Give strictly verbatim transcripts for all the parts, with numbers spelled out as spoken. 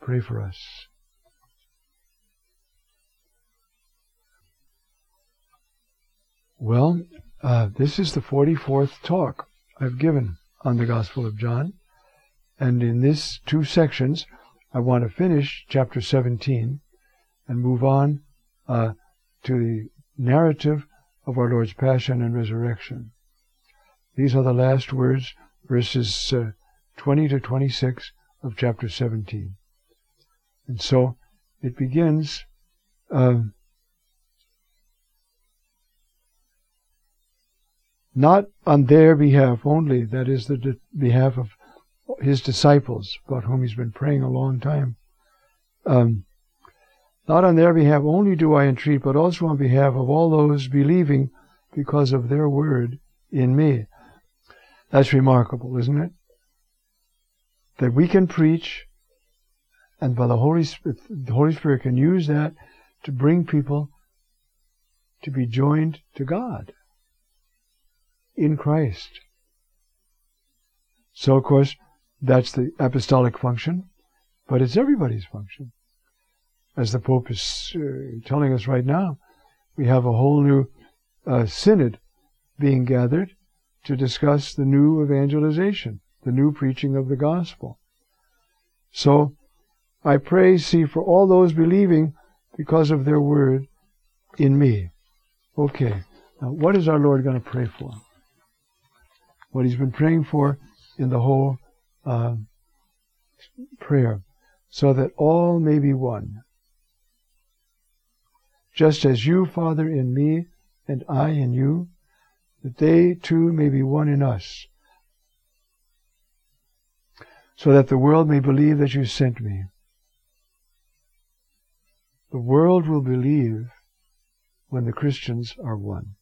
pray for us. Well, uh, this is the forty-fourth talk I've given on the Gospel of John, and in this two sections, I want to finish chapter seventeen and move on uh, to the narrative of our Lord's Passion and Resurrection. These are the last words, verses uh, twenty to twenty-six of chapter seventeen. And so it begins, uh, not on their behalf only, that is, the di- behalf of his disciples, about whom he's been praying a long time. Um, not on their behalf only do I entreat, but also on behalf of all those believing because of their word in me. That's remarkable, isn't it? That we can preach, and by the Holy Spirit, the Holy Spirit can use that to bring people to be joined to God in Christ. So, of course, that's the apostolic function, but it's everybody's function. As the Pope is uh, telling us right now, we have a whole new uh, synod being gathered to discuss the new evangelization, the new preaching of the gospel. So, I pray, see, for all those believing because of their word in me. Okay, now what is our Lord going to pray for? What he's been praying for in the whole uh, prayer, so that all may be one. Just as you, Father, in me, and I in you, that they too may be one in us, so that the world may believe that you sent me. The world will believe when the Christians are one.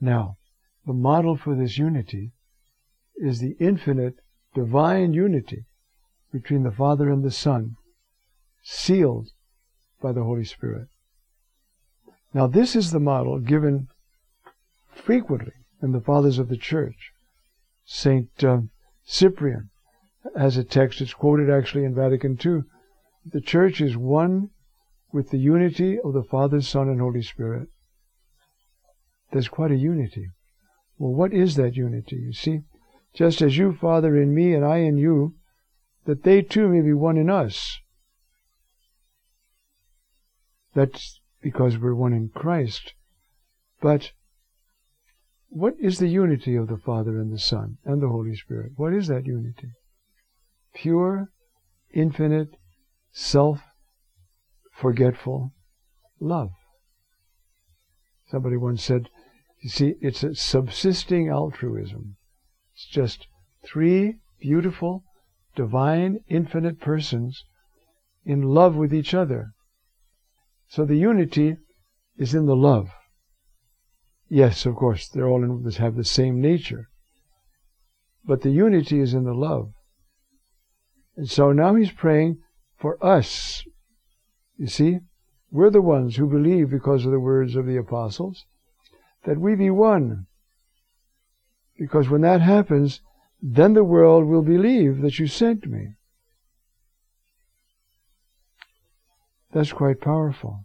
Now, the model for this unity is the infinite divine unity between the Father and the Son, sealed by the Holy Spirit. Now, this is the model given frequently in the Fathers of the Church. Saint um, Cyprian has a text, it's quoted actually in Vatican two. The Church is one with the unity of the Father, Son, and Holy Spirit. There's quite a unity. Well, what is that unity? You see, just as you, Father, in me, and I in you, that they too may be one in us. That's because we're one in Christ. But what is the unity of the Father and the Son and the Holy Spirit? What is that unity? Pure, infinite, self-forgetful love. Somebody once said, you see, it's a subsisting altruism. It's just three beautiful, divine, infinite persons in love with each other. So the unity is in the love. Yes, of course, they're all in, have the same nature. But the unity is in the love. And so now he's praying for us. You see, we're the ones who believe because of the words of the apostles, that we be one. Because when that happens, then the world will believe that you sent me. That's quite powerful.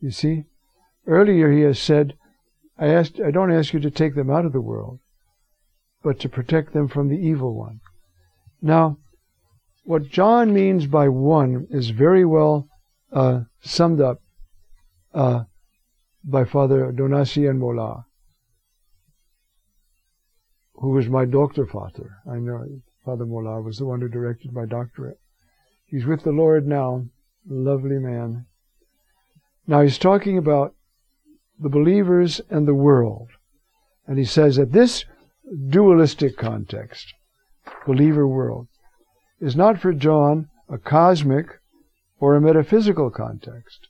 You see, earlier he has said, I asked, I don't ask you to take them out of the world, but to protect them from the evil one. Now, what John means by one is very well uh, summed up uh, by Father Donasi and Mola, who was my doctor father. I know Father Mola was the one who directed my doctorate. He's with the Lord now. Lovely man. Now he's talking about the believers and the world. And he says that this dualistic context, believer world, is not for John a cosmic or a metaphysical context.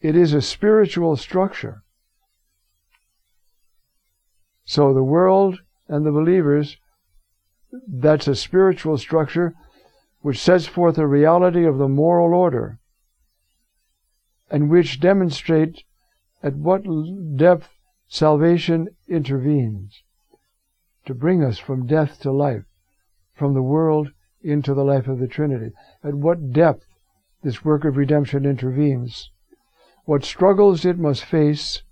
It is a spiritual structure. So the world and the believers, that's a spiritual structure which sets forth a reality of the moral order, and which demonstrate at what depth salvation intervenes to bring us from death to life, from the world into the life of the Trinity. At what depth this work of redemption intervenes, what struggles it must face,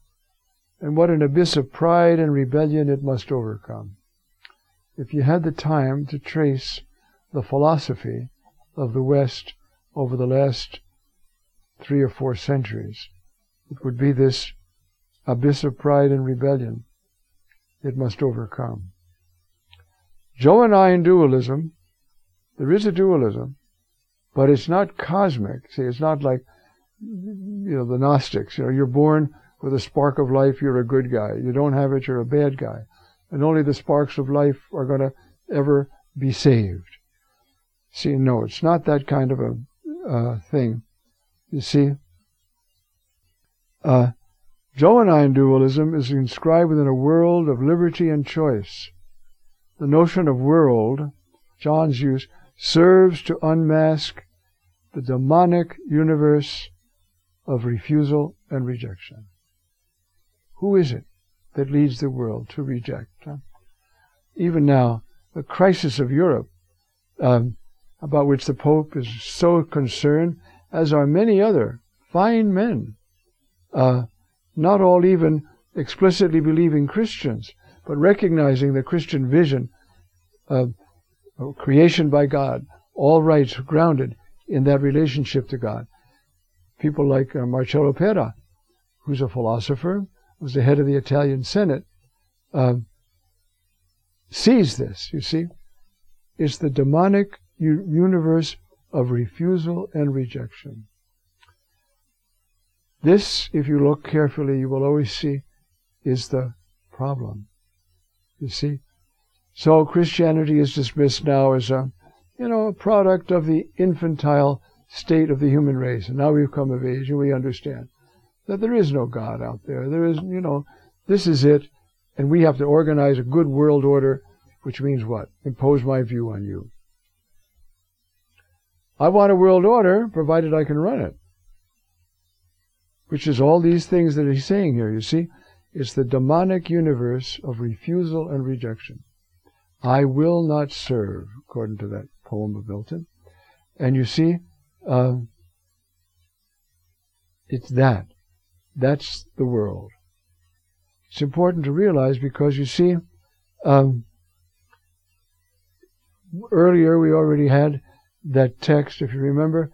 and what an abyss of pride and rebellion it must overcome. If you had the time to trace the philosophy of the West over the last three or four centuries, it would be this abyss of pride and rebellion it must overcome. Johannine dualism, there is a dualism, but it's not cosmic. See, it's not like, you know, the Gnostics. You know, you're born with a spark of life, you're a good guy. You don't have it, you're a bad guy. And only the sparks of life are going to ever be saved. See, no, it's not that kind of a uh, thing. You see, uh, Johannine dualism is inscribed within a world of liberty and choice. The notion of world, John's use, serves to unmask the demonic universe of refusal and rejection. Who is it that leads the world to reject? Huh? Even now, the crisis of Europe, um, about which the Pope is so concerned, as are many other fine men, uh, not all even explicitly believing Christians, but recognizing the Christian vision of creation by God, all rights grounded in that relationship to God. People like uh, Marcello Pera, who's a philosopher, was the head of the Italian Senate, uh, sees this, you see. It's the demonic u- universe of refusal and rejection. This, if you look carefully, you will always see is the problem. You see? So Christianity is dismissed now as a, you know, a product of the infantile state of the human race. And now we've come of age and we understand that there is no God out there. There is, you know, this is it. And we have to organize a good world order, which means what? Impose my view on you. I want a world order, provided I can run it. Which is all these things that he's saying here, you see. It's the demonic universe of refusal and rejection. I will not serve, according to that poem of Milton. And you see, uh, it's that. That's the world. It's important to realize because, you see, um, earlier we already had that text, if you remember,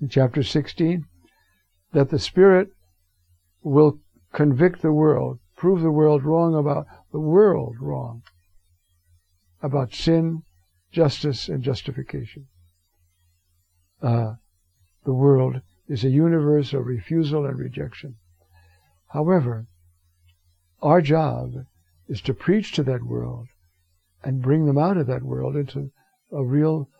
in chapter sixteen, that the Spirit will convict the world, prove the world wrong about the world wrong about sin, justice, and justification. Uh, the world is a universe of refusal and rejection. However, our job is to preach to that world and bring them out of that world into a real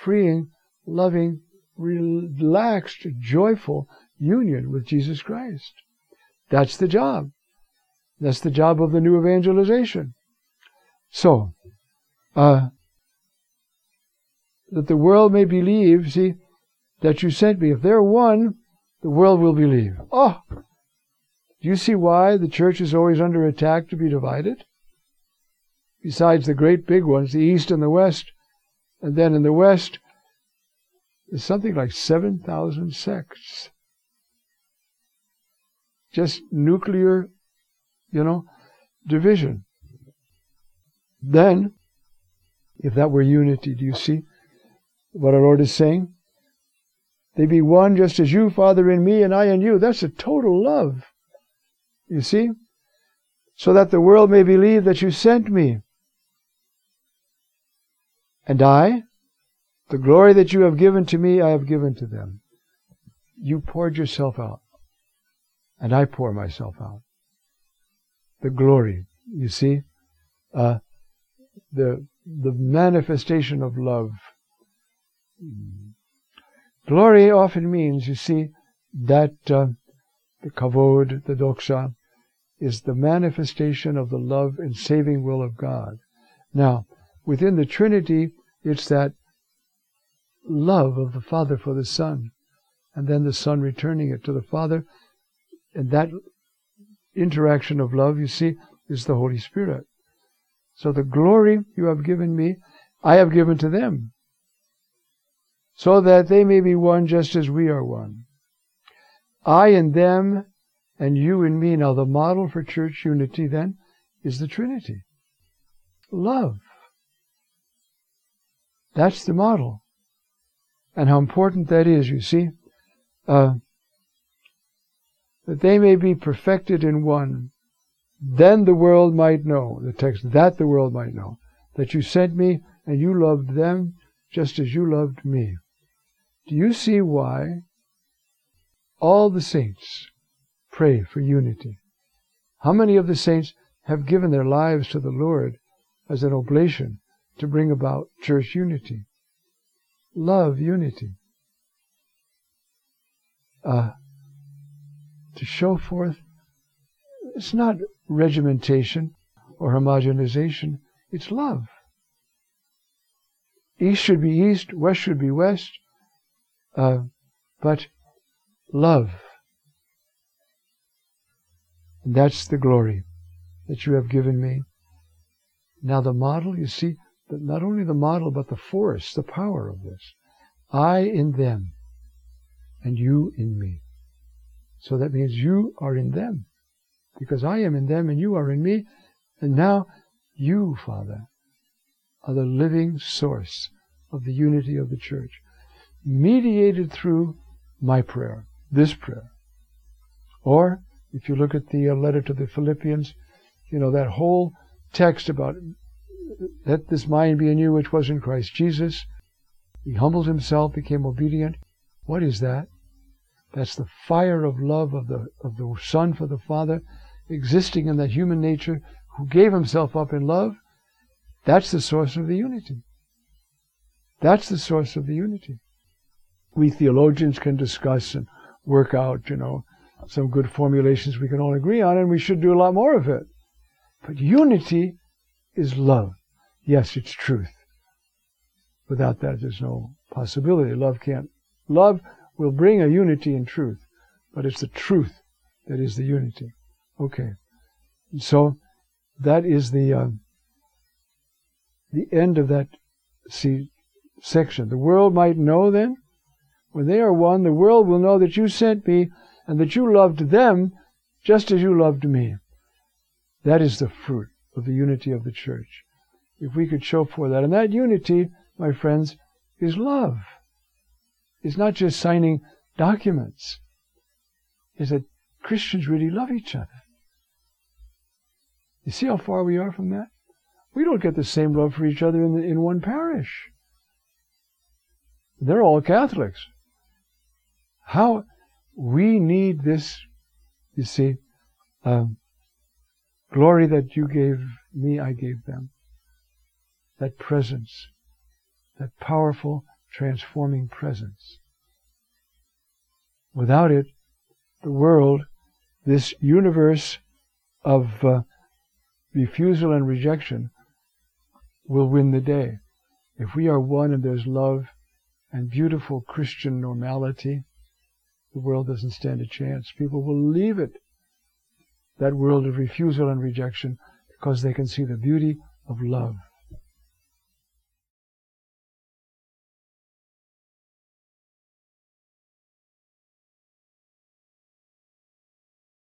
freeing, loving, relaxed, joyful union with Jesus Christ. That's the job. That's the job of the new evangelization. So, uh, that the world may believe, see, that you sent me. If they're one, the world will believe. Oh! Do you see why the church is always under attack to be divided? Besides the great big ones, the East and the West, and then in the West, there's something like seven thousand sects. Just nuclear, you know, division. Then, if that were unity, do you see what our Lord is saying? They be one just as you, Father, in me, and I in you. That's a total love, you see? So that the world may believe that you sent me. And I, the glory that you have given to me, I have given to them. You poured yourself out, and I pour myself out. The glory, you see, uh, the the manifestation of love. Glory often means, you see, that uh, the kavod, the doxa, is the manifestation of the love and saving will of God. Now, within the Trinity, it's that love of the Father for the Son, and then the Son returning it to the Father, and that interaction of love, you see, is the Holy Spirit. So the glory you have given me, I have given to them, so that they may be one just as we are one. I in them, and you in me. Now the model for church unity then is the Trinity. Love. That's the model. And how important that is, you see. Uh, that they may be perfected in one. Then the world might know, the text, that the world might know, that you sent me and you loved them just as you loved me. Do you see why all the saints pray for unity? How many of the saints have given their lives to the Lord as an oblation to bring about church unity? Love unity. Uh, to show forth, it's not regimentation or homogenization, it's love. East should be east, west should be west, uh, but love. And that's the glory that you have given me. Now the model, you see, but not only the model, but the force, the power of this. I in them, and you in me. So that means you are in them, because I am in them, and you are in me. And now you, Father, are the living source of the unity of the church, mediated through my prayer, this prayer. Or, if you look at the letter to the Philippians, you know, that whole text about let this mind be in you which was in Christ Jesus. He humbled himself, became obedient. What is that? That's the fire of love of the of the Son for the Father, existing in that human nature who gave himself up in love. That's the source of the unity. That's the source of the unity. We theologians can discuss and work out, you know, some good formulations we can all agree on, and we should do a lot more of it. But unity is love. Yes, it's truth. Without that, there's no possibility. Love can't. Love will bring a unity in truth, but it's the truth that is the unity. Okay. So that is the uh, the end of that see, section. The world might know then, when they are one, the world will know that you sent me and that you loved them just as you loved me. That is the fruit of the unity of the church. If we could show for that. And that unity, my friends, is love. It's not just signing documents. It's that Christians really love each other. You see how far we are from that? We don't get the same love for each other in, the, in one parish. They're all Catholics. How we need this, you see, um, glory that you gave me, I gave them. That presence, that powerful, transforming presence. Without it, the world, this universe of uh, refusal and rejection, will win the day. If we are one and there's love and beautiful Christian normality, the world doesn't stand a chance. People will leave it, that world of refusal and rejection, because they can see the beauty of love.